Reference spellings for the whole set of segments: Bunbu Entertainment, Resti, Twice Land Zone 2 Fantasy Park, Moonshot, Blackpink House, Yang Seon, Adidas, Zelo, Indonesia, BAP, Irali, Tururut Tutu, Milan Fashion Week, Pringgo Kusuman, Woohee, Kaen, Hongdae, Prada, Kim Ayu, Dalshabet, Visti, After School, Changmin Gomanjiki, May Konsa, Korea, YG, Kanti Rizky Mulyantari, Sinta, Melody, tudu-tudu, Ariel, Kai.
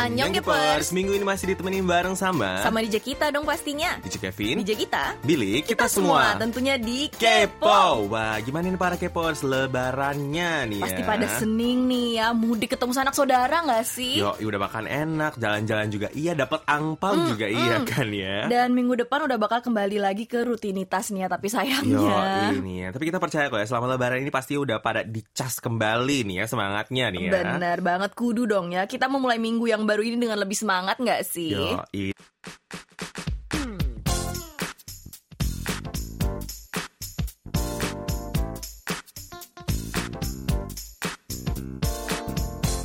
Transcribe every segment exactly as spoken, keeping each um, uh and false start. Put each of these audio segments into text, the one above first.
Annyeong Gepers. Minggu ini masih ditemenin bareng sama Sama D J kita dong pastinya, D J Kevin, D J kita, Billy, kita, kita semua. semua Tentunya di Kepo. Wah, gimana nih para Kepers lebarannya nih ya? Pasti pada sening nih ya, mudik ketemu sanak saudara gak sih? Yo, udah makan enak, jalan-jalan juga iya, dapat angpau mm, juga mm. iya kan ya. Dan minggu depan udah bakal kembali lagi ke rutinitasnya, tapi sayangnya Yo, ini ya. Tapi kita percaya kok ya, selama lebaran ini pasti udah pada dicas kembali nih ya semangatnya nih ya. Bener banget, kudu dong ya. Kita memulai minggu yang baru ini dengan lebih semangat gak sih? Yo, i-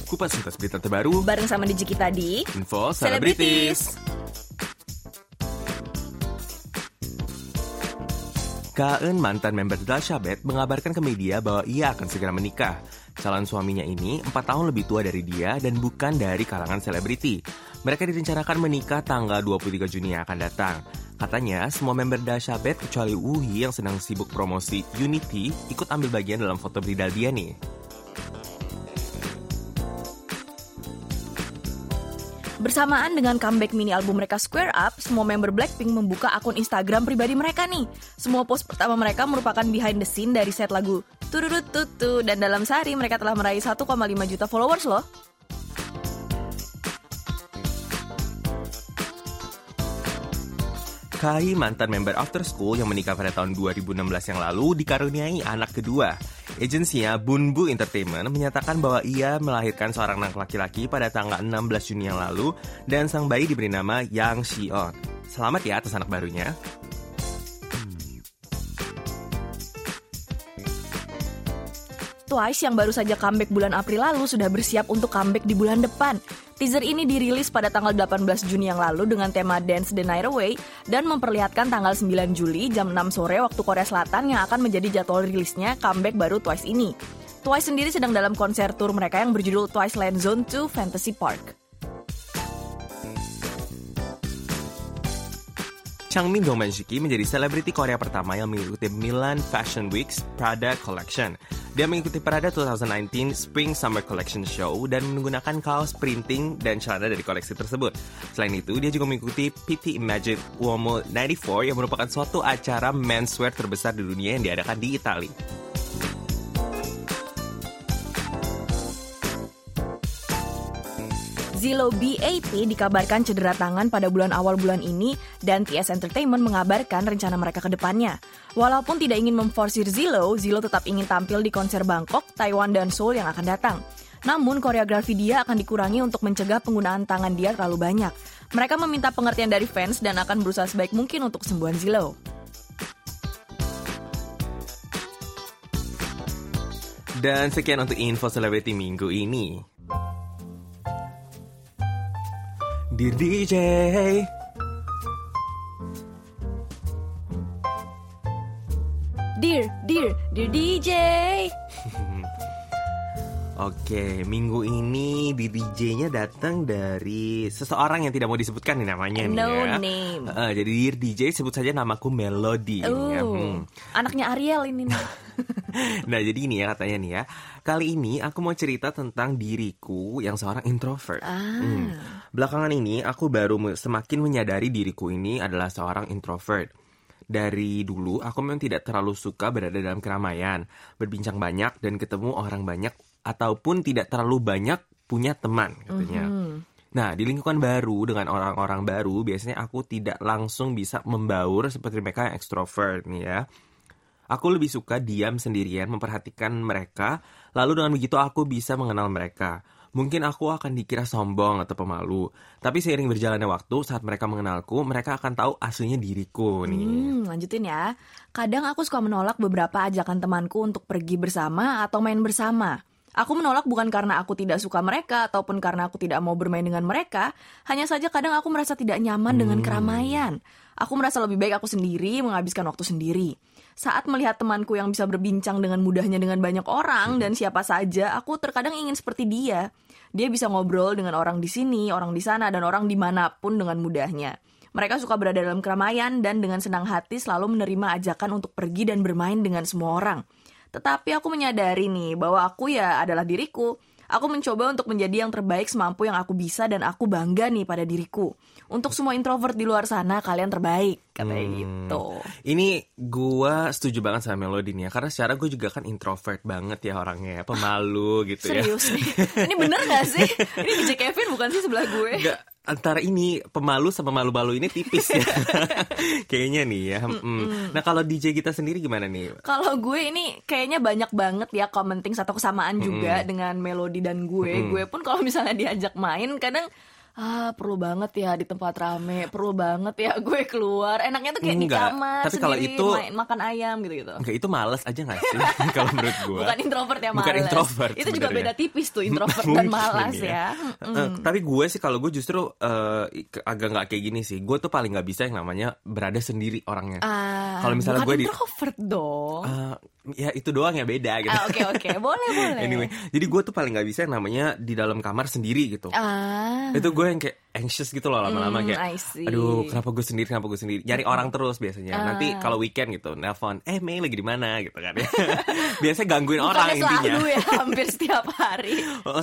Kupas tuntas berita terbaru bareng sama D J kita di Info Selebritis. Kaen, mantan member Dalshabet, mengabarkan ke media bahwa ia akan segera menikah. Calon suaminya ini empat tahun lebih tua dari dia dan bukan dari kalangan selebriti. Mereka direncanakan menikah tanggal dua puluh tiga Juni yang akan datang. Katanya, semua member Dalshabet kecuali Woohee yang sedang sibuk promosi Unity ikut ambil bagian dalam foto bridal dia nih. Bersamaan dengan comeback mini album mereka Square Up, semua member Blackpink membuka akun Instagram pribadi mereka nih. Semua post pertama mereka merupakan behind the scene dari set lagu Tururut Tutu, dan dalam sehari mereka telah meraih satu koma lima juta followers loh. Kai, mantan member After School yang menikah pada tahun dua ribu enam belas yang lalu, dikaruniai anak kedua. Agensinya Bunbu Entertainment menyatakan bahwa ia melahirkan seorang anak laki-laki pada tanggal enam belas Juni yang lalu dan sang bayi diberi nama Yang Seon. Selamat ya atas anak barunya. Twice yang baru saja comeback bulan April lalu sudah bersiap untuk comeback di bulan depan. Teaser ini dirilis pada tanggal delapan belas Juni yang lalu dengan tema Dance the Night Away dan memperlihatkan tanggal sembilan Juli jam enam sore waktu Korea Selatan yang akan menjadi jadwal rilisnya comeback baru Twice ini. Twice sendiri sedang dalam konser tour mereka yang berjudul Twice Land Zone dua Fantasy Park. Changmin Gomanjiki menjadi selebriti Korea pertama yang mengikuti Milan Fashion Week's Prada Collection. Dia mengikuti Prada dua ribu sembilan belas Spring Summer Collection Show dan menggunakan kaos printing dan celana dari koleksi tersebut. Selain itu, dia juga mengikuti Pitti Immagine Uomo sembilan puluh empat yang merupakan suatu acara menswear terbesar di dunia yang diadakan di Italia. Zelo B A P dikabarkan cedera tangan pada bulan awal bulan ini dan T S Entertainment mengabarkan rencana mereka ke depannya. Walaupun tidak ingin memforsir Zelo, Zelo tetap ingin tampil di konser Bangkok, Taiwan, dan Seoul yang akan datang. Namun koreografi dia akan dikurangi untuk mencegah penggunaan tangan dia terlalu banyak. Mereka meminta pengertian dari fans dan akan berusaha sebaik mungkin untuk kesembuhan Zelo. Dan sekian untuk info selebriti minggu ini. Dear D J, Dear, dear, dear D J. Oke, minggu ini di D J-nya datang dari seseorang yang tidak mau disebutkan nih namanya nih, no ya. name. Uh, jadi Dear D J, sebut saja namaku Melody. Ooh, ya. hmm. Anaknya Ariel ini nih. Nah, jadi ini ya katanya nih ya. Kali ini aku mau cerita tentang diriku yang seorang introvert. Ah. Hmm. Belakangan ini aku baru semakin menyadari diriku ini adalah seorang introvert. Dari dulu aku memang tidak terlalu suka berada dalam keramaian, berbincang banyak dan ketemu orang banyak ataupun tidak terlalu banyak punya teman katanya. Mm-hmm. Nah, di lingkungan baru dengan orang-orang baru biasanya aku tidak langsung bisa membaur seperti mereka yang ekstrovert nih ya. Aku lebih suka diam sendirian, memperhatikan mereka, lalu dengan begitu aku bisa mengenal mereka. Mungkin aku akan dikira sombong atau pemalu, tapi seiring berjalannya waktu, saat mereka mengenalku, mereka akan tahu aslinya diriku nih. Hmm, lanjutin ya. Kadang aku suka menolak beberapa ajakan temanku untuk pergi bersama atau main bersama. Aku menolak bukan karena aku tidak suka mereka ataupun karena aku tidak mau bermain dengan mereka. Hanya saja kadang aku merasa tidak nyaman hmm. dengan keramaian. Aku merasa lebih baik aku sendiri menghabiskan waktu sendiri. Saat melihat temanku yang bisa berbincang dengan mudahnya dengan banyak orang hmm. dan siapa saja, aku terkadang ingin seperti dia. Dia bisa ngobrol dengan orang di sini, orang di sana, dan orang dimanapun dengan mudahnya. Mereka suka berada dalam keramaian dan dengan senang hati selalu menerima ajakan untuk pergi dan bermain dengan semua orang. Tetapi aku menyadari nih bahwa aku ya adalah diriku. Aku mencoba untuk menjadi yang terbaik semampu yang aku bisa dan aku bangga nih pada diriku. Untuk semua introvert di luar sana, kalian terbaik. Katanya hmm. gitu. Ini gue setuju banget sama Melody nih ya. Karena secara gue juga kan introvert banget ya orangnya. Pemalu gitu. Serius ya. Serius nih. Ini bener gak sih? Ini D J Kevin bukan sih sebelah gue? Gak. Antara ini pemalu sama malu-malu ini tipis ya. Kayaknya nih ya. Mm-mm. Nah kalau D J kita sendiri gimana nih? Kalau gue ini kayaknya banyak banget ya commenting satu kesamaan Mm-mm. juga dengan Melody dan gue. Mm-mm. Gue pun kalau misalnya diajak main kadang ah perlu banget ya di tempat rame, perlu banget ya gue keluar. Enaknya tuh kayak enggak, di kamar tapi sendiri, kalau itu, main, makan ayam gitu-gitu. Enggak, itu malas aja gak sih? Kalau menurut gue bukan introvert ya, malas. Bukan introvert itu sebenernya. Juga beda tipis tuh, introvert dan malas ya, ya. Mm. Uh, Tapi gue sih kalau gue justru uh, agak gak kayak gini sih. Gue tuh paling gak bisa yang namanya berada sendiri orangnya. uh, Kalau misalnya bukan gue di... introvert dong. uh, Ya itu doang ya beda gitu. Oke ah, oke okay, okay. Boleh boleh. Anyway, jadi gue tuh paling gak bisa yang namanya di dalam kamar sendiri gitu. ah. Itu gue yang kayak anxious gitu loh lama-lama. mm, Kayak aduh kenapa gue sendiri, kenapa gue sendiri. Nyari orang terus biasanya. ah. Nanti kalau weekend gitu nelfon, Eh May lagi di mana gitu kan. Biasanya gangguin bukan orang intinya. Bukannya selalu ya, hampir setiap hari.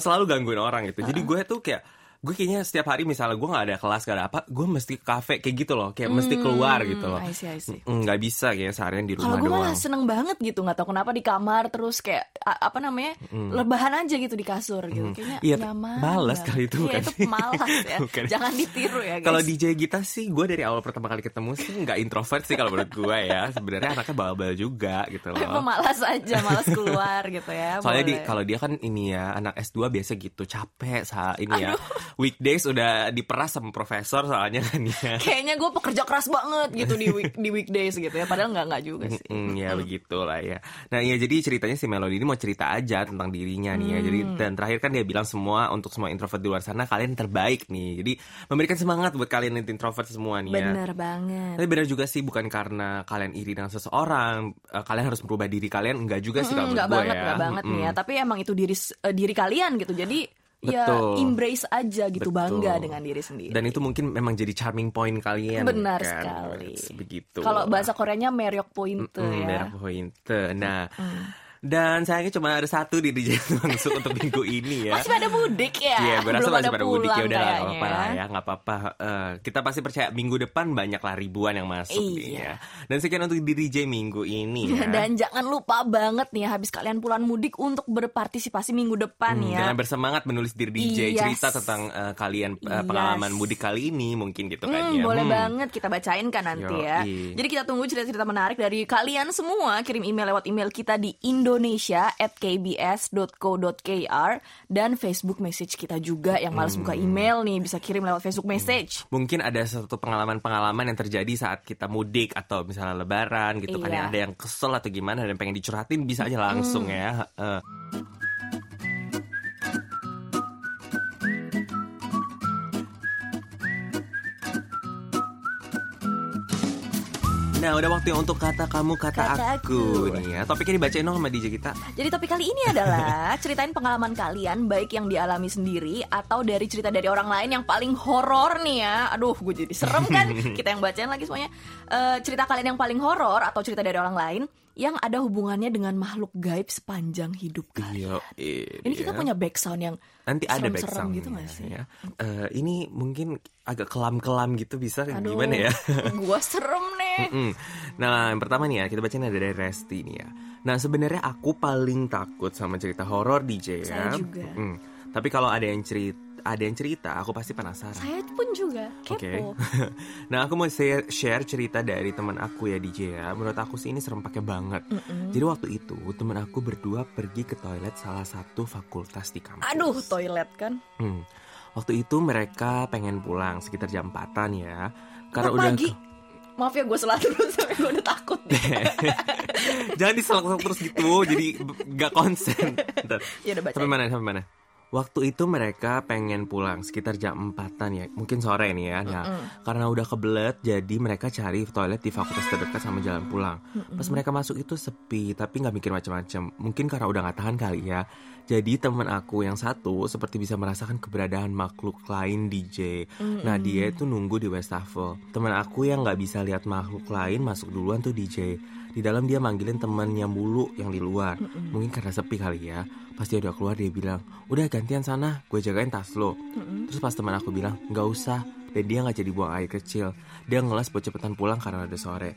Selalu gangguin orang gitu. Jadi gue tuh kayak, gue kayaknya setiap hari misalnya gue gak ada kelas, gak ada apa, gue mesti ke kafe kayak gitu loh. Kayak hmm, mesti keluar gitu loh. I see, I see. Gak bisa kayaknya seharian di rumah doang. Kalau gue malah seneng banget gitu, gak tau kenapa di kamar terus kayak apa namanya, hmm. lebahan aja gitu di kasur gitu. hmm. Kayaknya ya, nyaman. Malas kali itu bukan? Iya itu malas ya. Jangan ditiru ya guys. Kalau D J Gita sih gue dari awal pertama kali ketemu sih gak introvert sih kalau menurut gue ya. Sebenarnya anaknya bawel-bawel juga gitu loh. Malas aja, malas keluar gitu ya. Soalnya di, kalau dia kan ini ya anak S dua biasa gitu. Capek saat ini ya. Aduh. Weekdays udah diperas sama profesor soalnya kan ya. Kayaknya gue pekerja keras banget gitu di week, di weekdays gitu ya. Padahal nggak nggak juga sih. Mm, ya begitulah ya. Nah ya jadi ceritanya si Melody ini mau cerita aja tentang dirinya nih ya. Jadi dan terakhir kan dia bilang semua untuk semua introvert di luar sana kalian terbaik nih. Jadi memberikan semangat buat kalian yang introvert semua nih ya. Bener banget. Tapi bener juga sih bukan karena kalian iri dengan seseorang uh, kalian harus merubah diri kalian. Enggak juga sih kalau menurut gue ya. Enggak banget nih ya. Tapi emang itu diri uh, diri kalian gitu. Jadi ya betul. Embrace aja gitu. Betul. Bangga dengan diri sendiri. Dan itu mungkin memang jadi charming point kalian. Benar kan? Sekali. Begitu. Kalau bahasa Koreanya meryok pointe mm-hmm, ya. Meryok pointe. Nah mm-hmm. Dan sayangnya cuma ada satu di D J langsung untuk minggu ini ya. Masih pada mudik ya. Iya, gue rasa masih pada mudik ya. Udah lah, gak apa-apa lah ya, gak apa-apa. Uh, kita pasti percaya minggu depan banyak lah ribuan yang masuk. Iya. Ya. Dan sekian untuk di D J minggu ini ya. Dan jangan lupa banget nih habis kalian pulang mudik untuk berpartisipasi minggu depan hmm, ya. Jangan bersemangat menulis diri D J. Yes. Cerita tentang uh, kalian uh, pengalaman yes. mudik kali ini mungkin gitu hmm, kan ya. Boleh hmm. banget, kita bacain kan nanti. Yo, ya. Iya. Jadi kita tunggu cerita-cerita menarik dari kalian semua. Kirim email lewat email kita di Indo Indonesia at kbs dot co dot k r dan Facebook message kita juga yang malas buka email nih bisa kirim lewat Facebook message. Mungkin ada satu pengalaman-pengalaman yang terjadi saat kita mudik atau misalnya lebaran gitu. Iya. Kan yang ada yang kesel atau gimana dan pengen dicurhatin bisa aja langsung mm. ya. Uh. Nah udah waktunya untuk kata kamu kata, kata aku, aku nih ya. Topiknya dibacain dong sama D J kita. Jadi topik kali ini adalah ceritain pengalaman kalian baik yang dialami sendiri atau dari cerita dari orang lain yang paling horor nih ya. Aduh gue jadi serem kan. Kita yang bacain lagi semuanya. uh, Cerita kalian yang paling horor atau cerita dari orang lain yang ada hubungannya dengan makhluk gaib sepanjang hidup kalian. Ini kita punya background yang nanti ada serem-serem gitu gak sih? Ya. Uh, ini mungkin agak kelam-kelam gitu bisa. Aduh, gimana ya. Gua serem nih. Mm-mm. Nah yang pertama nih ya, kita bacain ada dari Resti nih ya. Nah sebenarnya aku paling takut sama cerita horor D J ya. Saya juga. Mm-mm. Tapi kalau ada yang cerita ada yang cerita aku pasti penasaran. Saya pun juga kepo. Okay. Nah aku mau share cerita dari teman aku ya D J ya. Menurut aku sih ini serem pakai banget. Mm-mm. Jadi waktu itu teman aku berdua pergi ke toilet salah satu fakultas di kampus. Aduh toilet kan. Mm. Waktu itu mereka pengen pulang sekitar jam empatan ya. Karena udah pagi. Maaf ya gue selak terus sampai gue udah takut. Jangan diselak-selak terus gitu. Jadi gak konsen. Ya udah baca. Sampai mana? Sampai mana? Waktu itu mereka pengen pulang sekitar jam empatan ya. Mungkin sore nih ya. Nah, mm-mm. Karena udah kebelet jadi mereka cari toilet di fakultas terdekat sama jalan pulang. Mm-mm. Pas mereka masuk itu sepi tapi gak mikir macam-macam. Mungkin karena udah gak tahan kali ya. Jadi teman aku yang satu seperti bisa merasakan keberadaan makhluk lain D J. Mm-mm. Nah dia itu nunggu di wastafel. Teman aku yang gak bisa lihat makhluk lain masuk duluan tuh D J. Di dalam dia manggilin temannya mulu yang di luar. Mm-mm. Mungkin karena sepi kali ya. Pas dia udah keluar dia bilang, udah gantian sana, gue jagain tas lo. Mm-hmm. Terus pas teman aku bilang, gak usah, dan dia gak jadi buang air kecil. Dia ngeles buat cepetan pulang karena udah sore.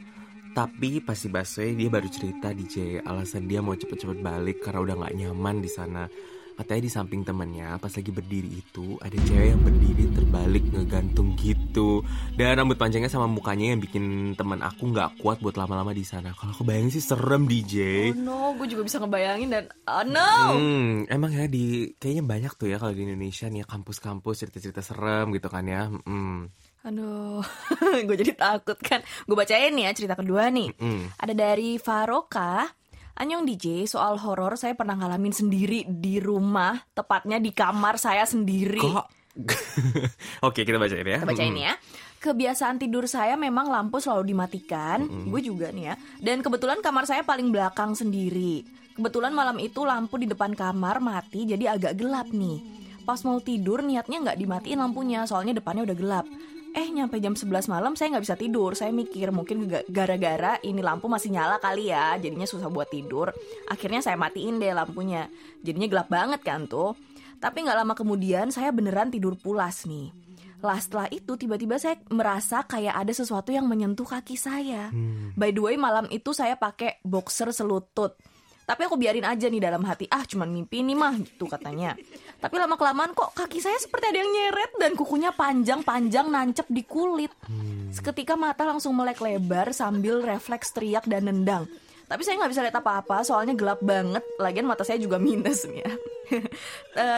Tapi pas di busway dia baru cerita D J alasan dia mau cepet-cepet balik karena udah gak nyaman di sana. Katanya di samping temennya pas lagi berdiri itu ada cewek yang berdiri terbalik ngegantung gitu. Dan rambut panjangnya sama mukanya yang bikin teman aku gak kuat buat lama-lama di sana. Kalau aku bayangin sih serem D J. Oh no, gue juga bisa ngebayangin dan oh no. Hmm, emang ya di kayaknya banyak tuh ya kalau di Indonesia nih kampus-kampus cerita-cerita serem gitu kan ya. Hmm. Aduh, gue jadi takut kan. Gue bacain ya cerita kedua nih. Mm-hmm. Ada dari Faroka. Anyong D J, soal horor saya pernah ngalamin sendiri di rumah, tepatnya di kamar saya sendiri. Kok? Oke, kita bacain ya. Kita bacain ya. Kebiasaan tidur saya memang lampu selalu dimatikan, mm-hmm. gue juga nih ya. Dan kebetulan kamar saya paling belakang sendiri. Kebetulan malam itu lampu di depan kamar mati, jadi agak gelap nih. Pas mau tidur niatnya nggak dimatiin lampunya, soalnya depannya udah gelap. Eh nyampe jam sebelas malam saya gak bisa tidur. Saya mikir mungkin gara-gara ini lampu masih nyala kali ya, jadinya susah buat tidur. Akhirnya saya matiin deh lampunya. Jadinya gelap banget kan tuh. Tapi gak lama kemudian saya beneran tidur pulas nih. Lah setelah itu tiba-tiba saya merasa kayak ada sesuatu yang menyentuh kaki saya. hmm. By the way malam itu saya pakai boxer selutut. Tapi aku biarin aja nih dalam hati, ah cuman mimpi nih mah gitu katanya. Tapi lama-kelamaan kok kaki saya seperti ada yang nyeret dan kukunya panjang-panjang nancep di kulit. Hmm. Seketika mata langsung melek lebar sambil refleks teriak dan nendang. Tapi saya gak bisa lihat apa-apa soalnya gelap banget. Lagian mata saya juga minus nih ya.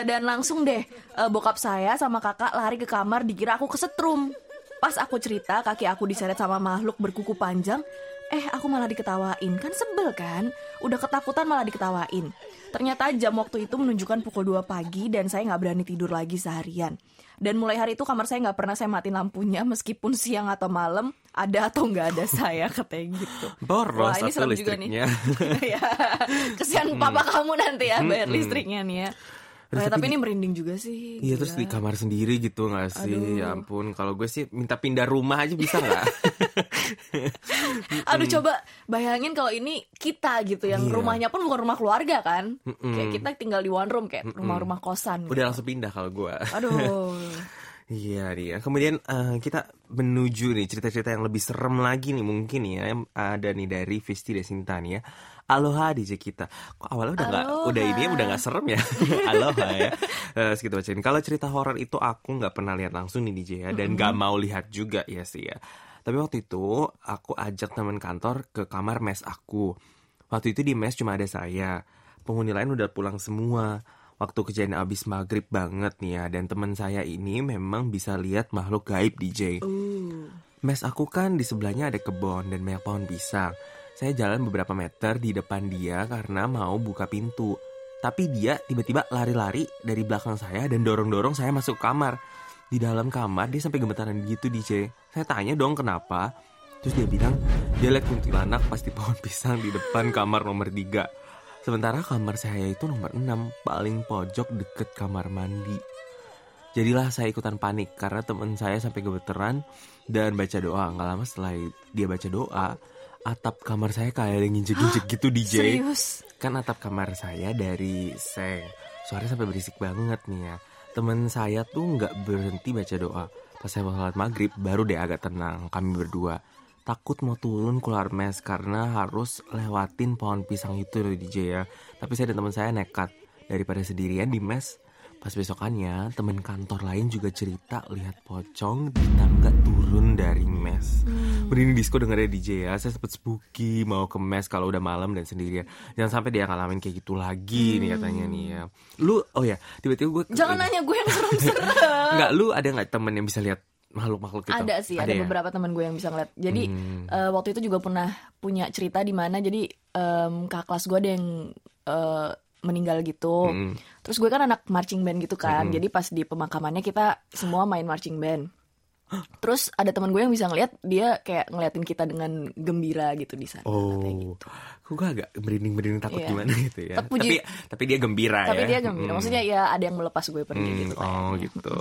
Dan langsung deh bokap saya sama kakak lari ke kamar dikira aku kesetrum. Pas aku cerita kaki aku diseret sama makhluk berkuku panjang. Eh aku malah diketawain, kan sebel kan? Udah ketakutan malah diketawain. Ternyata jam waktu itu menunjukkan pukul dua pagi dan saya gak berani tidur lagi seharian. Dan mulai hari itu kamar saya gak pernah saya matiin lampunya meskipun siang atau malam ada atau gak ada saya katanya gitu. Boros. Wah ini serem juga nih. Kesian hmm. papa kamu nanti ya bayar hmm. listriknya nih ya. Terus, nah, tapi ini merinding juga sih. Iya gila. Terus di kamar sendiri gitu gak sih? Aduh. Ya ampun, kalau gue sih minta pindah rumah aja bisa gak? Aduh, coba bayangin kalau ini kita gitu yang iya. rumahnya pun bukan rumah keluarga kan. Mm-mm. Kayak kita tinggal di one room kayak Mm-mm. rumah-rumah kosan gitu. Udah langsung pindah kalau gue. Aduh. Iya dia. Kemudian uh, kita menuju nih cerita-cerita yang lebih serem lagi nih mungkin ya. Ada nih dari Visti dan Sinta nih ya. Aloha D J kita. Kok awalnya udah nggak, udah ini udah nggak serem ya. Aloha ya. Terus kita bacain. Kalau cerita horor itu aku nggak pernah lihat langsung nih D J ya, dan nggak mau lihat juga ya sih ya. Tapi waktu itu aku ajak teman kantor ke kamar mes aku. Waktu itu di mes cuma ada saya. Penghuni lain udah pulang semua. Waktu kejadian abis maghrib banget nih ya. Dan teman saya ini memang bisa lihat makhluk gaib D J. Ooh. Mes aku kan di sebelahnya ada kebun dan banyak pohon pisang. Saya jalan beberapa meter di depan dia karena mau buka pintu. Tapi dia tiba-tiba lari-lari dari belakang saya dan dorong-dorong saya masuk kamar. Di dalam kamar dia sampai gemetaran gitu D J. Saya tanya dong kenapa. Terus dia bilang dia lihat kuntilanak pas di pohon pisang di depan kamar nomor tiga. Sementara kamar saya itu nomor enam, paling pojok deket kamar mandi. Jadilah saya ikutan panik karena teman saya sampai gemeteran dan baca doa. Nggak lama setelah dia baca doa, atap kamar saya kayak ada nginjek-nginjek gitu D J. Serius? Kan atap kamar saya dari seng. Suaranya sampai berisik banget nih ya. Teman saya tuh nggak berhenti baca doa. Pas saya mau salat maghrib baru deh agak tenang kami berdua. Takut mau turun keluar mes karena harus lewatin pohon pisang itu loh D J ya. Tapi saya dan teman saya nekat daripada sendirian di mes. Pas besokannya teman kantor lain juga cerita lihat pocong di tangga turun dari mes. hmm. Berdiri disco dengerin D J ya. Saya sempet spooky mau ke mes kalau udah malam dan sendirian. Jangan sampai dia ngalamin kayak gitu lagi hmm. nih katanya nih ya. Lu oh ya tiba-tiba gue jangan eh, nanya gue yang serem-serem. Enggak, lu ada gak temen yang bisa lihat makhluk-makhluk gitu? Ada sih, ada, ada ya? Beberapa teman gue yang bisa ngeliat. Jadi hmm. uh, waktu itu juga pernah punya cerita di mana jadi um, kakak kelas gue ada yang uh, meninggal gitu. Hmm. Terus gue kan anak marching band gitu kan. Hmm. Jadi pas di pemakamannya kita semua main marching band. Terus ada teman gue yang bisa ngeliat, dia kayak ngeliatin kita dengan gembira gitu di sana. Oh, gitu. Gue agak merinding-merinding takut yeah. gimana gitu ya. Tapi, tapi, tapi dia gembira tapi ya. Tapi dia gembira, hmm. maksudnya ya ada yang melepas gue pergi hmm. gitu. Oh kayaknya. Gitu.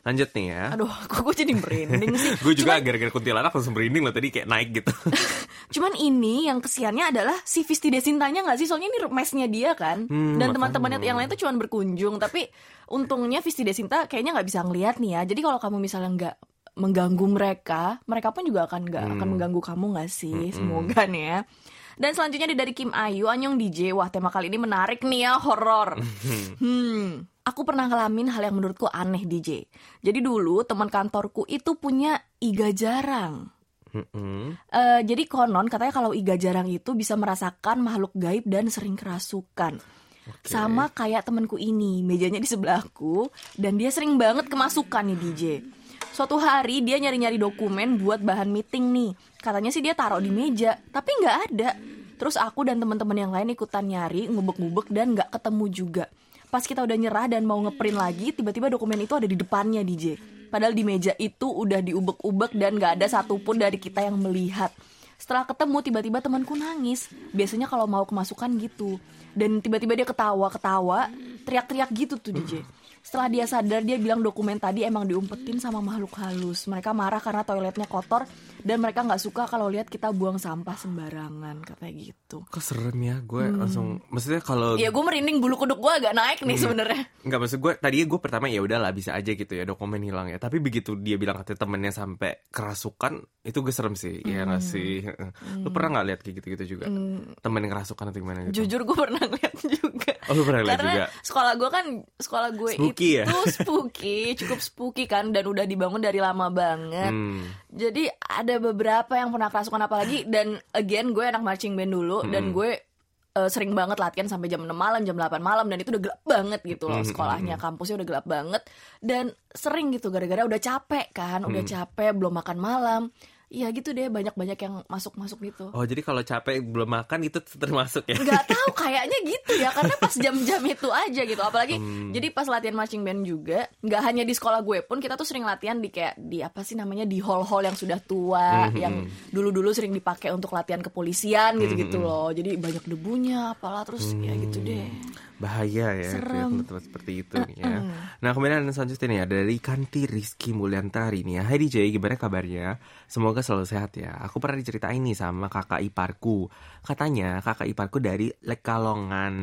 Lanjut nih ya. Aduh, kok gue jadi merinding sih. Gue juga cuman, gara-gara kuntilanak langsung merinding loh tadi, kayak naik gitu. Cuman ini yang kesiannya adalah si Visti Desintanya gak sih? Soalnya ini mesnya dia kan. Hmm, Dan teman-temannya yang lain tuh cuman berkunjung. Tapi untungnya Visti Desinta kayaknya gak bisa ngeliat nih ya. Jadi kalau kamu misalnya gak mengganggu mereka, mereka pun juga akan gak hmm. akan mengganggu kamu gak sih? Hmm. Semoga nih ya. Dan selanjutnya dari Kim Ayu, Anyong D J. Wah, tema kali ini menarik nih ya, horor. Hmm, aku pernah ngalamin hal yang menurutku aneh, D J. Jadi dulu teman kantorku itu punya iga jarang. Uh, jadi konon katanya kalau iga jarang itu bisa merasakan makhluk gaib dan sering kerasukan. Okay. Sama kayak temanku ini, mejanya di sebelahku dan dia sering banget kemasukan nih, D J. Suatu hari dia nyari-nyari dokumen buat bahan meeting nih. Katanya sih dia taruh di meja, tapi gak ada. Terus aku dan teman-teman yang lain ikutan nyari, ngubek-ngubek dan gak ketemu juga. Pas kita udah nyerah dan mau ngeprint lagi, tiba-tiba dokumen itu ada di depannya, D J. Padahal di meja itu udah diubek-ubek dan gak ada satupun dari kita yang melihat. Setelah ketemu, tiba-tiba temanku nangis. Biasanya kalau mau kemasukan gitu. Dan tiba-tiba dia ketawa-ketawa, teriak-teriak gitu tuh, D J. Setelah dia sadar, dia bilang dokumen tadi emang diumpetin sama makhluk halus. Mereka marah karena toiletnya kotor dan mereka nggak suka kalau lihat kita buang sampah sembarangan, katanya gitu. Kok serem ya, gue hmm. langsung, maksudnya kalau ya gue merinding, bulu kuduk gue agak naik nih hmm. sebenarnya. Nggak, maksud gue tadinya gue pertama ya udahlah bisa aja gitu ya dokumen hilang ya. Tapi begitu dia bilang katanya temennya sampai kerasukan, itu gue serem sih. Iya nggak hmm. sih? Hmm. Lu pernah nggak lihat kayak gitu-gitu juga? Hmm. Temen kerasukan atau gimana gitu? Jujur gue pernah lihat juga. Oh, lu pernah lihat juga? Karena sekolah gue kan sekolah gue itu spooky ya? Itu spooky, cukup spooky kan, dan udah dibangun dari lama banget. Hmm. Jadi ada beberapa yang pernah kerasukan apalagi, dan again gue anak marching band dulu hmm. dan gue uh, sering banget latihan sampai jam enam malam, jam delapan malam, dan itu udah gelap banget gitu loh, sekolahnya, kampusnya udah gelap banget, dan sering gitu gara-gara udah capek kan, udah capek belum makan malam. Iya gitu deh, banyak-banyak yang masuk-masuk gitu. Oh, jadi kalau capek belum makan itu termasuk ya? Gak tahu, kayaknya gitu ya, karena pas jam-jam itu aja gitu. Apalagi hmm. jadi pas latihan marching band juga, gak hanya di sekolah gue pun, kita tuh sering latihan di kayak di apa sih namanya, di hall-hall yang sudah tua, hmm. yang dulu-dulu sering dipakai untuk latihan kepolisian gitu-gitu hmm. loh. Jadi banyak debunya apalah, terus hmm. ya gitu deh. Bahaya ya, tempat-tempat seperti itu uh-uh. nih ya. Nah, kemudian selanjutnya nih ada dari Kanti Rizky Mulyantari nih ya. Hai D J, gimana kabarnya? Semoga selalu sehat ya. Aku pernah diceritain nih sama kakak iparku. Katanya kakak iparku dari Lekalongan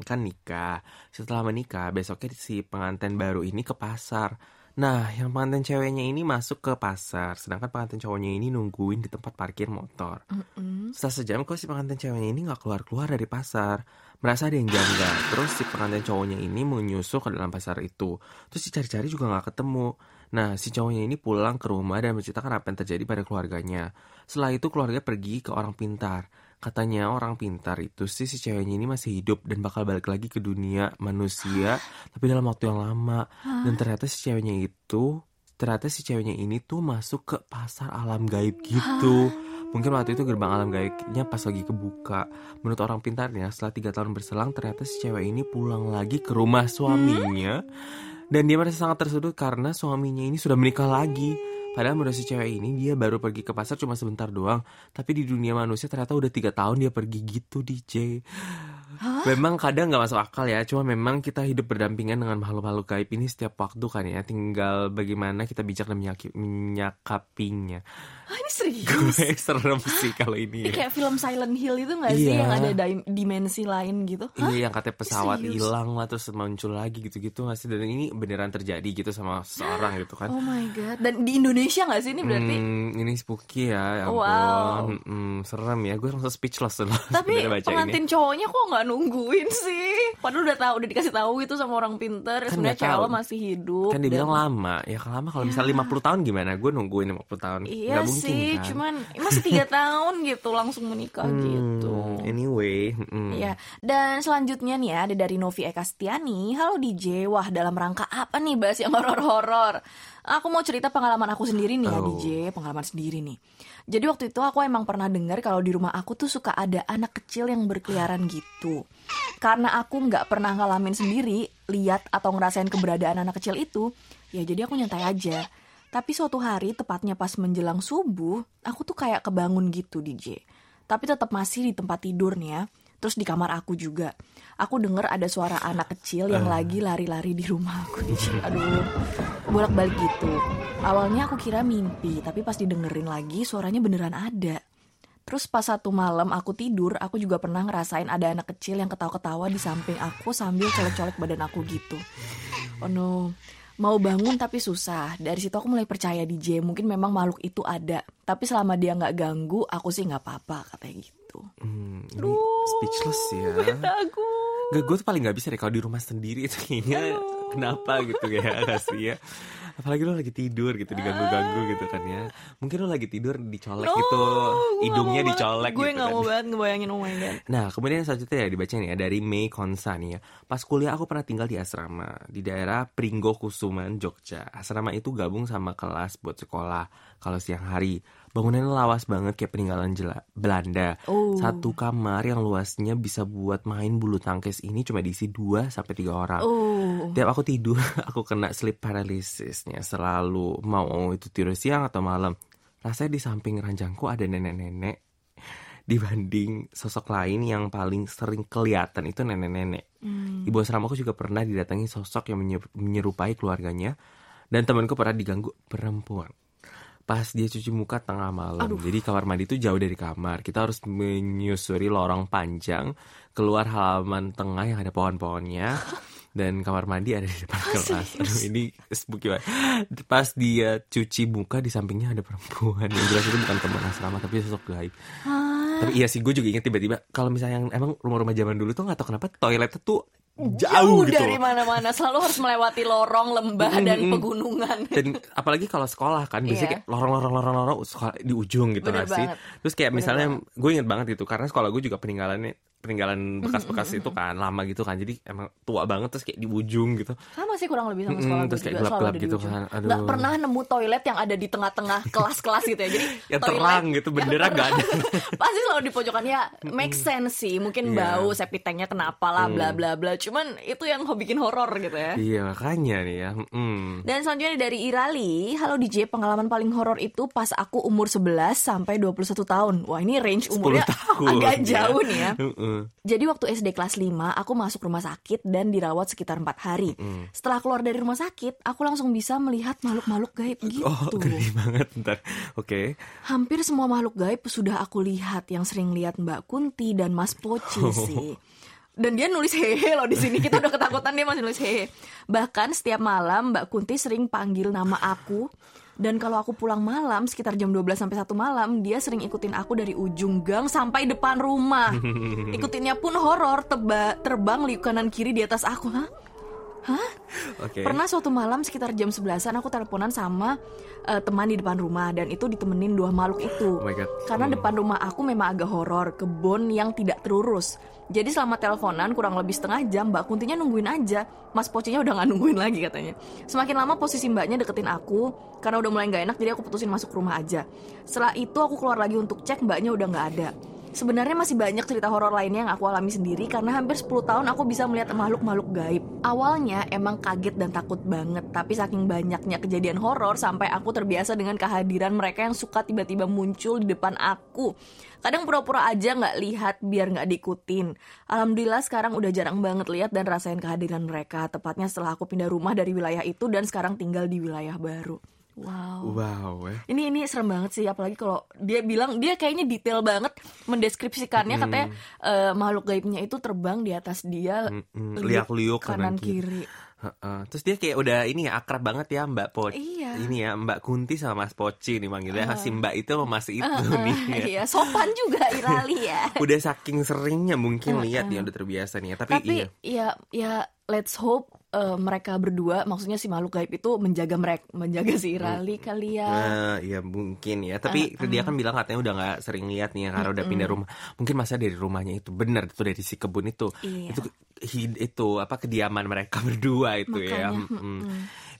kan nikah. Setelah menikah, besoknya si pengantin baru ini ke pasar. Nah, yang pengantin ceweknya ini masuk ke pasar, sedangkan pengantin cowoknya ini nungguin di tempat parkir motor. Mm-mm. Setelah sejam kok si pengantin ceweknya ini gak keluar-keluar dari pasar. Merasa ada yang janggal. Terus si pengantin cowoknya ini menyusul ke dalam pasar itu. Terus dicari-cari juga gak ketemu. Nah, si cowoknya ini pulang ke rumah dan menceritakan apa yang terjadi pada keluarganya. Setelah itu keluarga pergi ke orang pintar. Katanya orang pintar itu sih si ceweknya ini masih hidup dan bakal balik lagi ke dunia manusia, tapi dalam waktu yang lama. Dan ternyata si ceweknya itu, ternyata si ceweknya ini tuh masuk ke pasar alam gaib gitu. Mungkin waktu itu gerbang alam gaibnya pas lagi kebuka. Menurut orang pintarnya, setelah tiga tahun berselang, ternyata si cewek ini pulang lagi ke rumah suaminya. Dan dia merasa sangat tersudut karena suaminya ini sudah menikah lagi. Padahal menurut si cewek ini, dia baru pergi ke pasar cuma sebentar doang. Tapi di dunia manusia ternyata udah tiga tahun dia pergi gitu, D J. Hah? Memang kadang gak masuk akal ya. Cuma memang kita hidup berdampingan dengan makhluk-makhluk gaib ini setiap waktu kan ya. Tinggal bagaimana kita bijak dan menyikapinya. Hah, ini serius? Gue serem sih kalau ini ya. Ini kayak film Silent Hill itu gak sih? Iya. Yang ada di- dimensi lain gitu. Hah? Iya, yang katanya pesawat hilang lah terus muncul lagi gitu-gitu gak sih? Dan ini beneran terjadi gitu sama seseorang gitu kan. Oh my god. Dan di Indonesia Indonesia gak sih ini berarti? Hmm, ini spooky ya, ya ampun. Wow. Hmm, serem ya, gue langsung speechless loh. Tapi pengantin ini. Cowoknya kok gak nungguin sih? Padahal udah tahu, udah dikasih tahu gitu sama orang pinter. Kan sebenarnya cowok masih hidup. Kan dia bilang dan... lama, ya lama kalau ya. Misalnya lima puluh tahun gimana? Gue nungguin lima puluh tahun. Iya gak mungkin, sih, kan? Cuman masih tiga tahun gitu langsung menikah hmm, gitu. Anyway. Hmm. Ya. Dan selanjutnya nih ya, ada dari Novi Eka Setiani. Halo D J, wah dalam rangka apa nih bahas yang horor-horor? Aku mau cerita pengalaman aku sendiri nih ya, oh. D J, pengalaman sendiri nih. Jadi waktu itu aku emang pernah dengar kalau di rumah aku tuh suka ada anak kecil yang berkeliaran gitu. Karena aku nggak pernah ngalamin sendiri, lihat atau ngerasain keberadaan anak kecil itu, ya jadi aku nyantai aja. Tapi suatu hari, tepatnya pas menjelang subuh, aku tuh kayak kebangun gitu, D J. Tapi tetap masih di tempat tidurnya, terus di kamar aku juga. Aku dengar ada suara anak kecil yang uh. lagi lari-lari di rumah aku, D J. Aduh. bolak-balik gitu. Awalnya aku kira mimpi, tapi pas didengerin lagi suaranya beneran ada. Terus pas satu malam aku tidur, aku juga pernah ngerasain ada anak kecil yang ketawa-ketawa di samping aku sambil colek-colek badan aku gitu. Oh no, mau bangun tapi susah. Dari situ aku mulai percaya D J, mungkin memang makhluk itu ada. Tapi selama dia gak ganggu, aku sih gak apa-apa, katanya gitu. Hmm, ini Duh, speechless ya. Gak, gue tuh paling gak bisa deh kalau di rumah sendiri itu kayaknya. Halo. Kenapa gitu ya, kasih ya. Apalagi lo lagi tidur gitu, diganggu-ganggu gitu kan ya. Mungkin lo lagi tidur dicolek no, gitu, hidungnya dicolek gue gitu kan. Gue gak mau banget ngebayangin, oh my god. Nah kemudian selanjutnya ya dibacain ya, dari May Konsa nih ya. Pas kuliah aku pernah tinggal di asrama, di daerah Pringgo Kusuman, Jogja. Asrama itu gabung sama kelas buat sekolah kalau siang hari. Bangunannya lawas banget kayak peninggalan jela- Belanda. Oh. Satu kamar yang luasnya bisa buat main bulu tangkis ini cuma diisi dua sampai tiga orang. Oh. Tiap aku tidur, aku kena sleep paralysisnya. Selalu mau itu tidur siang atau malam. Rasanya di samping ranjangku ada nenek-nenek. Dibanding sosok lain yang paling sering kelihatan itu nenek-nenek. Hmm. Ibu asrama aku juga pernah didatangi sosok yang menyerupai keluarganya. Dan temanku pernah diganggu perempuan. Pas dia cuci muka tengah malam. Aduh. Jadi kamar mandi itu jauh dari kamar. Kita harus menyusuri lorong panjang, keluar halaman tengah yang ada pohon-pohonnya. Dan kamar mandi ada di depan kelas. Aduh, ini spooky banget. Pas dia cuci muka, di sampingnya ada perempuan. Yang jelas itu bukan teman asrama, tapi sosok gaib. Tapi iya sih, gue juga ingat tiba-tiba. Kalau misalnya emang rumah-rumah zaman dulu tuh gak tau kenapa toiletnya tuh jauh, jauh gitu dari mana-mana, selalu harus melewati lorong lembah mm-hmm. dan pegunungan. Dan apalagi kalau sekolah kan biasanya yeah. kayak lorong-lorong-lorong sekolah di ujung gitu kan sih. Terus kayak Bener misalnya banget. gue inget banget gitu karena sekolah gue juga peninggalannya peninggalan bekas-bekas mm-hmm. itu kan lama gitu kan. Jadi emang tua banget terus kayak di ujung gitu. Sama sih kurang lebih sama sekolah mm-hmm. terus kayak gelap-gelap gitu kan. Aduh. Gak pernah nemu toilet yang ada di tengah-tengah kelas-kelas gitu ya. Jadi yang terang gitu bendera enggak ada. Pasti selalu di pojokan ya. Make sense sih. Mungkin yeah. bau septic tanknya kenapa lah bla bla bla. Cuman itu yang bikin horor gitu ya. Iya makanya nih ya. mm. Dan selanjutnya dari Irali. Halo D J, pengalaman paling horor itu pas aku umur sebelas sampai dua puluh satu tahun. Wah ini range umurnya tahun, agak ya. jauh nih ya. mm-hmm. Jadi waktu S D kelas lima aku masuk rumah sakit dan dirawat sekitar empat hari. mm-hmm. Setelah keluar dari rumah sakit aku langsung bisa melihat makhluk-makhluk gaib gitu. Oh gede banget ntar. Oke okay. Hampir semua makhluk gaib sudah aku lihat. Yang sering lihat Mbak Kunti dan Mas Poci sih. Dan dia nulis hehe loh di sini. Kita udah ketakutan, dia masih nulis hehe. Bahkan setiap malam Mbak Kunti sering panggil nama aku. Dan kalau aku pulang malam sekitar jam dua belas sampai satu malam, dia sering ikutin aku dari ujung gang sampai depan rumah. Ikutinnya pun horor, teba, terbang liuk kanan kiri di atas aku. Hah? Hah? Okay. Pernah suatu malam sekitar jam sebelasan aku teleponan sama uh, teman di depan rumah. Dan itu ditemenin dua makhluk itu. Oh my God. Karena hmm. depan rumah aku memang agak horor, kebun yang tidak terurus. Jadi selama teleponan kurang lebih setengah jam Mbak Kuntinya nungguin aja. Mas Pocinya udah gak nungguin lagi katanya. Semakin lama posisi mbaknya deketin aku. Karena udah mulai gak enak jadi aku putusin masuk rumah aja. Setelah itu aku keluar lagi untuk cek, mbaknya udah gak ada. Sebenarnya masih banyak cerita horor lainnya yang aku alami sendiri. Karena hampir sepuluh tahun aku bisa melihat makhluk-makhluk gaib. Awalnya emang kaget dan takut banget. Tapi saking banyaknya kejadian horor sampai aku terbiasa dengan kehadiran mereka yang suka tiba-tiba muncul di depan aku. Kadang pura-pura aja gak lihat biar gak diikutin. Alhamdulillah sekarang udah jarang banget lihat dan rasain kehadiran mereka. Tepatnya setelah aku pindah rumah dari wilayah itu dan sekarang tinggal di wilayah baru. Wow, wow eh. ini ini serem banget sih, apalagi kalau dia bilang dia kayaknya detail banget mendeskripsikannya. hmm. Katanya uh, makhluk gaibnya itu terbang di atas dia, hmm. liuk-liuk kanan kiri. Uh, terus dia kayak udah ini ya, akrab banget ya Mbak Poci. Iya. Ini ya Mbak Kunti sama Mas Poci nih manggilnya. uh, Si Mbak itu sama Mas itu uh, nih ya. Iya, sopan juga Irali ya. Udah saking seringnya mungkin uh, lihat uh. ya, udah terbiasa nih ya. Tapi, Tapi iya. ya ya let's hope uh, mereka berdua, maksudnya si makhluk gaib itu menjaga mereka, menjaga si Irali hmm. kali ya. Nah, ya mungkin ya. Tapi uh, uh. dia kan bilang katanya udah nggak sering lihat nih ya, karena uh, udah pindah rumah. Mungkin masa dari rumahnya itu benar itu dari si kebun itu. Iya. Itu itu apa kediaman mereka berdua itu. Makanya, ya. Mm.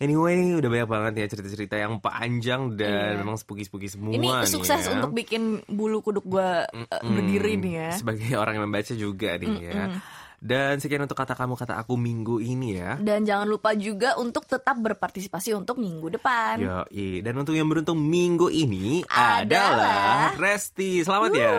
Anyway, udah banyak banget ya cerita-cerita yang panjang dan yeah. memang spooky-spooky semua. Ini sukses nih ya. Untuk bikin bulu kuduk gua uh, berdiri nih ya. Sebagai orang yang membaca juga nih Mm-mm. ya. Dan sekian untuk kata kamu kata aku minggu ini ya. Dan jangan lupa juga untuk tetap berpartisipasi untuk minggu depan. Yoi. Dan untuk yang beruntung minggu ini adalah, adalah Resti. Selamat Wuh. ya.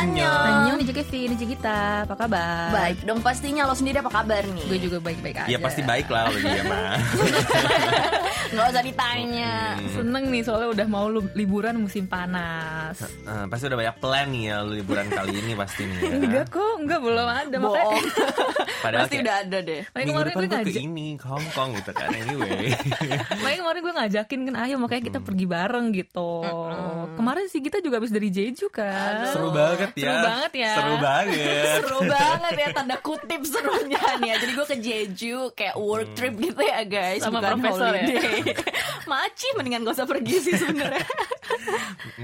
Annyeong. Annyeong Niji Kevin, Niji Gita, apa kabar? Baik dong pastinya, lo sendiri apa kabar nih? Gue juga baik-baik aja. Ya pasti baik lah lo dia mah. Nggak usah ditanya. hmm. Seneng nih soalnya udah mau liburan musim panas. uh, uh, Pasti udah banyak plan nih ya lo liburan kali ini pasti nih ya. Enggak kok, enggak belum ada. Boong. Padahal pasti udah ada deh. Minggu depan gue ke ini, ke Hongkong gitu kan. Anyway makanya kemarin gue ngajakin kan, ayo makanya kita hmm. pergi bareng gitu. hmm. Kemarin sih kita juga habis dari Jeju kan. Seru banget ya. Seru banget ya. Seru banget. Seru banget ya, tanda kutip serunya nih ya. Jadi gue ke Jeju kayak work trip gitu ya guys. Sama bukan profesor holiday. Ya Maci mendingan gak usah pergi sih sebenarnya.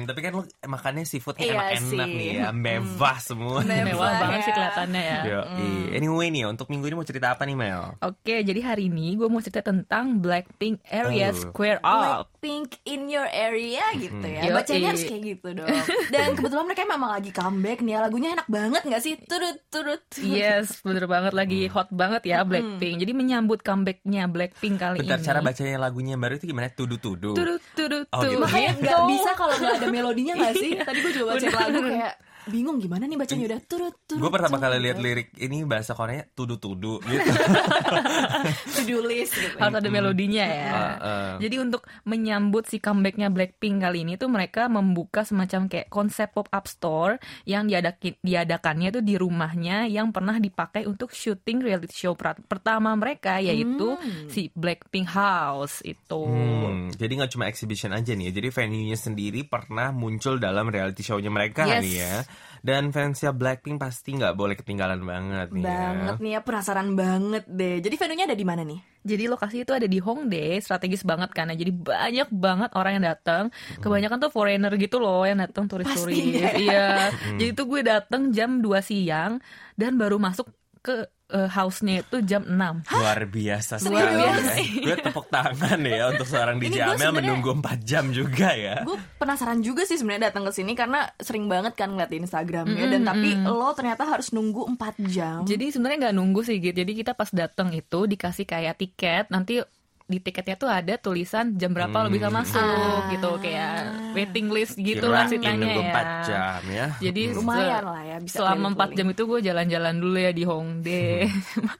Tapi kan lo makannya seafood iya enak-enak sih nih ya. Mewah semua. Mewah banget sih kelihatannya ya. Yo, mm. Anyway nih, untuk minggu ini mau cerita apa nih Mel? Oke, jadi hari ini gue mau cerita tentang Blackpink Area uh. Square Up. Blackpink in your area gitu ya. Yo, bacanya harus kayak gitu dong. Dan kebetulan mereka emang lagi comeback nih. Lagunya enak banget gak sih? Turut-turut. Yes, bener banget lagi. Hot banget ya Blackpink. Jadi menyambut comebacknya Blackpink kali bentar, ini. Bentar, cara bacanya lagunya yang baru itu gimana? Tudu-tudu. Tudu-tudu. Oh, gitu. Makanya gak bisa kalau gak ada melodinya gak sih? Tadi gue coba baca lagu kayak bingung gimana nih bacanya udah turut-turut. Gue pertama kali lihat lirik ini bahasa Korea tudu-tudu gitu. To-do list gitu. Harus ada melodinya ya. Uh, uh. Jadi untuk menyambut si comebacknya Blackpink kali ini tuh mereka membuka semacam kayak konsep pop-up store yang diadakin, diadakannya tuh di rumahnya yang pernah dipakai untuk syuting reality show pertama mereka yaitu hmm. si Blackpink House itu. Hmm. Jadi nggak cuma exhibition aja nih, jadi venue-nya sendiri pernah muncul dalam reality show-nya mereka yes. nih ya. Dan fansnya Blackpink pasti nggak boleh ketinggalan banget nih. Banget ya. Nih ya, penasaran banget deh. Jadi venue-nya ada di mana nih? Jadi lokasi itu ada di Hongdae, strategis banget karena jadi banyak banget orang yang datang. Kebanyakan tuh foreigner gitu loh yang datang, turis-turis. Iya. Jadi tuh gue datang jam dua siang dan baru masuk ke Uh, house-nya itu jam enam. Luar biasa sekali ya. Gue tepuk tangan ya untuk seorang D J Amel menunggu empat jam juga ya. Gue penasaran juga sih sebenarnya datang ke sini karena sering banget kan ngeliat di Instagramnya mm-hmm. dan tapi lo ternyata harus nunggu empat jam. Jadi sebenarnya nggak nunggu sih gitu. Jadi kita pas datang itu dikasih kayak tiket, nanti di tiketnya tuh ada tulisan jam berapa hmm. lo bisa masuk ah. gitu kayak waiting list gitu lah ceritanya ya. empat jam ya. Jadi hmm. lumayan lah ya bisa selama empat jam itu gue jalan-jalan dulu ya di Hongdae. Hmm.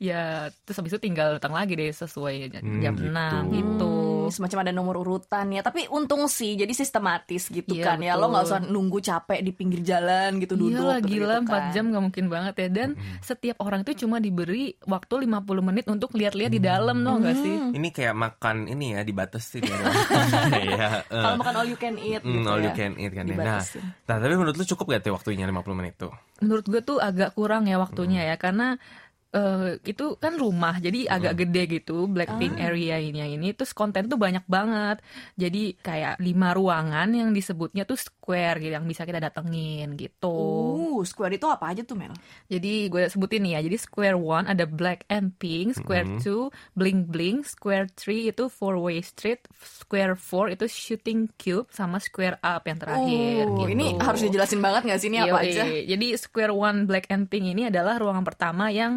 Ya terus habis itu tinggal datang lagi deh sesuai jam hmm, enam gitu. gitu. Semacam ada nomor urutan ya. Tapi untung sih jadi sistematis gitu iya, kan betul. Ya lo gak usah nunggu capek di pinggir jalan gitu duduk. Iyalah gila gitu kan. empat jam gak mungkin banget ya. Dan mm-hmm. setiap orang itu cuma diberi waktu lima puluh menit untuk lihat-lihat mm-hmm. di dalam mm-hmm. no, gak sih? Ini kayak makan ini ya dibatasi ya. ya, uh, kalau makan all you can eat mm, gitu all ya. You can eat kan ya. Nah, nah tapi menurut lo cukup gak tuh waktunya lima puluh menit tuh? Menurut gue tuh agak kurang ya waktunya mm-hmm. ya. Karena Uh, itu kan rumah jadi hmm. agak gede gitu Blackpink ah. area ini yang ini terus konten tuh banyak banget jadi kayak lima ruangan yang disebutnya tuh square gitu yang bisa kita datengin gitu. Uh, square itu apa aja tuh Mel? Jadi gue sebutin nih ya, jadi square one ada black and pink, square hmm. two bling bling, square three itu four way street, square four itu shooting cube sama square up yang terakhir. Uh, gitu. Ini harus dijelasin banget nggak sih ini Yoi. Apa aja? Jadi square one black and pink ini adalah ruangan pertama yang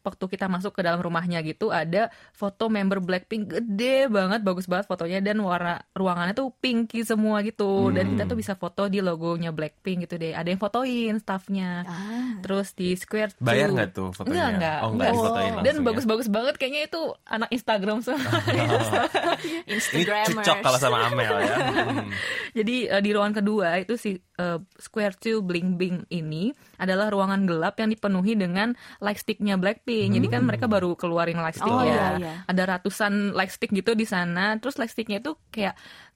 waktu kita masuk ke dalam rumahnya gitu ada foto member Blackpink gede banget, bagus banget fotonya dan warna ruangannya tuh pinky semua gitu hmm. dan kita tuh bisa foto di logonya Blackpink gitu deh, ada yang fotoin staffnya ah. terus di square two bayar nggak tuh fotonya? Enggak, enggak. Oh, oh. dan bagus-bagus ya? Banget kayaknya itu anak Instagram semua. Ini cocok kalau sama Amel ya. hmm. Jadi uh, di ruangan kedua itu si uh, square two bling bling ini adalah ruangan gelap yang dipenuhi dengan lightsticknya Blackpink. Hmm. Jadi kan mereka baru keluarin lightstick oh, ya. Iya, iya. Ada ratusan lightstick gitu di sana. Terus lightsticknya itu kayak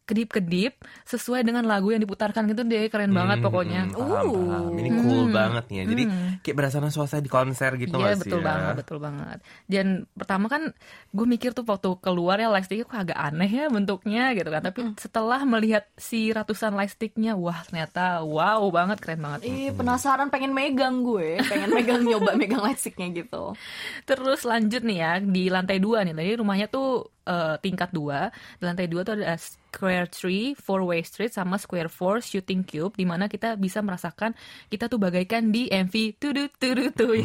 kedip-kedip sesuai dengan lagu yang diputarkan gitu deh. Keren banget hmm, pokoknya. Hmm, paham, uh. paham. Ini cool hmm. banget nih ya. Jadi hmm. kayak berasana suasana di konser gitu yeah, masih betul ya. Betul banget, betul banget. Dan pertama kan gue mikir tuh waktu keluar ya lightsticknya kok agak aneh ya bentuknya gitu kan. Tapi hmm. setelah melihat si ratusan lightsticknya, wah ternyata wow banget, keren banget. Ih penasaran pengen megang gue. Pengen megang nyoba megang lightsticknya gitu. Terus lanjut nih ya di lantai dua nih. Tadi rumahnya tuh Uh, tingkat dua. Di lantai dua tuh ada square three, four way street sama square four shooting cube di mana kita bisa merasakan kita tuh bagaikan di M V tudut tudut tuh.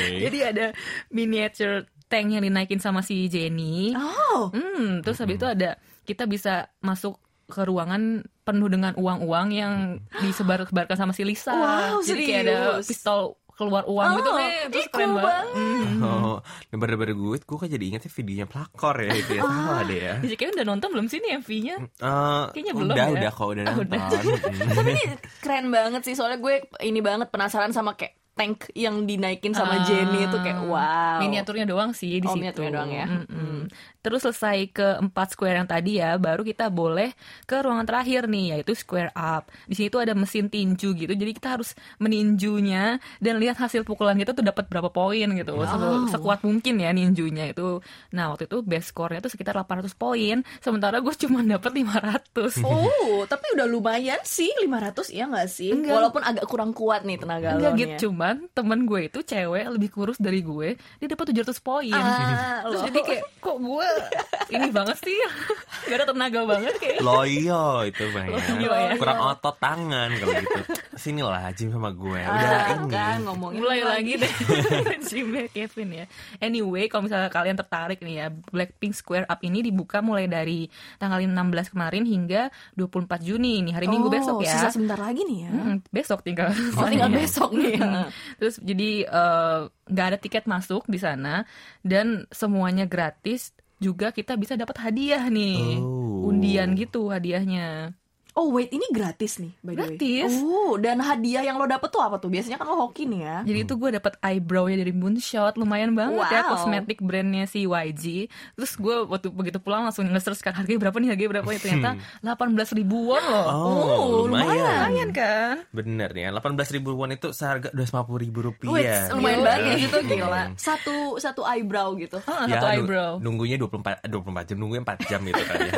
Jadi ada miniature tank yang dinaikin sama si Jennie. Oh. Hmm, terus habis itu ada kita bisa masuk ke ruangan penuh dengan uang-uang yang disebar-sebarkan sama si Lisa. Wow, jadi serius? Kayak ada pistol keluar uang oh, gitu kayak terus eh, keren banget. Mm. Oh, nebar-nebar gue, gue kan jadi ingat sih videonya pelakor ya itu ya. Salah deh ya. Jadi kayaknya udah nonton belum sih nih M V-nya? Uh, kayaknya belum udah, ya. Udah, kok udah nonton. Oh, tapi ini keren banget sih, soalnya gue ini banget penasaran sama kayak tank yang dinaikin sama uh, Jenny itu kayak wow. Miniaturnya doang sih di oh, situ. Miniaturnya doang ya. Mm-hmm. Terus selesai ke empat square yang tadi ya, baru kita boleh ke ruangan terakhir nih, yaitu square up. Di sini tuh ada mesin tinju gitu, jadi kita harus meninjunya dan lihat hasil pukulan kita tuh dapat berapa poin gitu. Wow. Sekuat mungkin ya ninjunya itu. Nah waktu itu best score-nya tuh sekitar delapan ratus poin, sementara gue cuma dapat lima ratus. Oh, tapi udah lumayan sih lima ratus ya nggak sih? Enggak. Walaupun agak kurang kuat nih tenaga lo nih. Cuma temen gue itu cewek lebih kurus dari gue, dia dapat tujuh ratus poin. Ah, terus jadi kayak kok gue ini banget sih, gak ada tenaga banget kayak loyo itu banyak, kurang otot tangan kalau gitu. Sinilah Jim sama gue udah ah, ini kan, mulai lagi deh Jim Kevin ya. Anyway kalau misalnya kalian tertarik nih ya, Blackpink Square Up ini dibuka mulai dari tanggal enam belas kemarin hingga dua puluh empat Juni ini hari oh, Minggu besok ya. Sisa sebentar lagi nih ya. Hmm, besok tinggal oh, tinggal besok nih. Ya. Terus jadi nggak uh, ada tiket masuk di sana dan semuanya gratis, juga kita bisa dapat hadiah nih oh. undian gitu hadiahnya. Oh wait, ini gratis nih by the way. Gratis. Oh, dan hadiah yang lo dapet tuh apa tuh? Biasanya kan lo hoki nih ya. Jadi itu gue dapet eyebrow-nya dari Moonshot, lumayan banget wow. ya, kosmetik brandnya si Y G. Terus gue waktu begitu pulang langsung nge-search kan harganya berapa nih, harganya berapa nih, ternyata delapan belas ribu won loh. Oh, oh lumayan. lumayan kan? Bener ya, delapan belas ribu won itu seharga dua ratus lima puluh ribu rupiah. Wih, lumayan banget ya, gitu gila. Satu satu eyebrow gitu. Ah, ya, satu eyebrow. Nunggunya dua puluh empat jam, nunggunya empat jam gitu kan ya.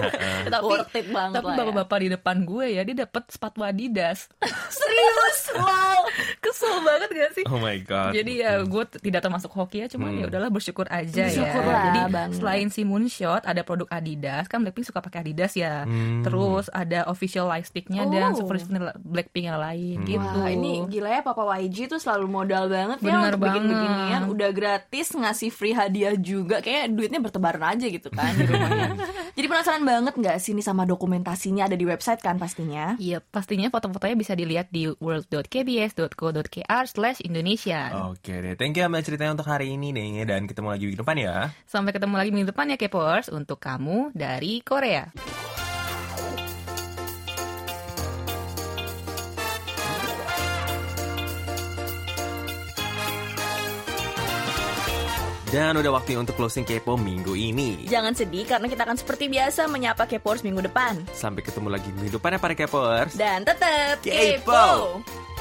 Tapi worth it banget. Tapi bapak-bapak ya. Di depan gue ya, dia dapat sepatu Adidas. Serius, wow, kesel banget gak sih? Oh my god. Jadi ya gue tidak termasuk hoki ya, cuman hmm. ya udahlah bersyukur aja bersyukur ya. Lah, jadi banget. Selain si Moonshot ada produk Adidas, kan Blackpink suka pakai Adidas ya. Hmm. Terus ada official lipsticknya oh. dan super Blackpink yang lain hmm. gitu. Wah, ini gila ya, Papa Y G tuh selalu modal banget. Bener ya untuk bikin beginian, udah gratis ngasih free hadiah juga, kayak duitnya bertebaran aja gitu kan di rumahnya. Jadi penasaran banget nggak sih ini sama dokumentasinya ada di website kan? Pastinya. Iya, pastinya foto-fotonya bisa dilihat di world dot k b s dot co dot k r slash Indonesia. Oke deh, thank you sama ceritanya untuk hari ini deh. Dan ketemu lagi minggu depan ya. Sampai ketemu lagi minggu depan ya K-popers, untuk kamu dari Korea. Dan udah waktunya untuk closing Kepo minggu ini. Jangan sedih karena kita akan seperti biasa menyapa Kepoers minggu depan. Sampai ketemu lagi minggu depan ya para Kepoers. Dan tetap Kepo. Kepo.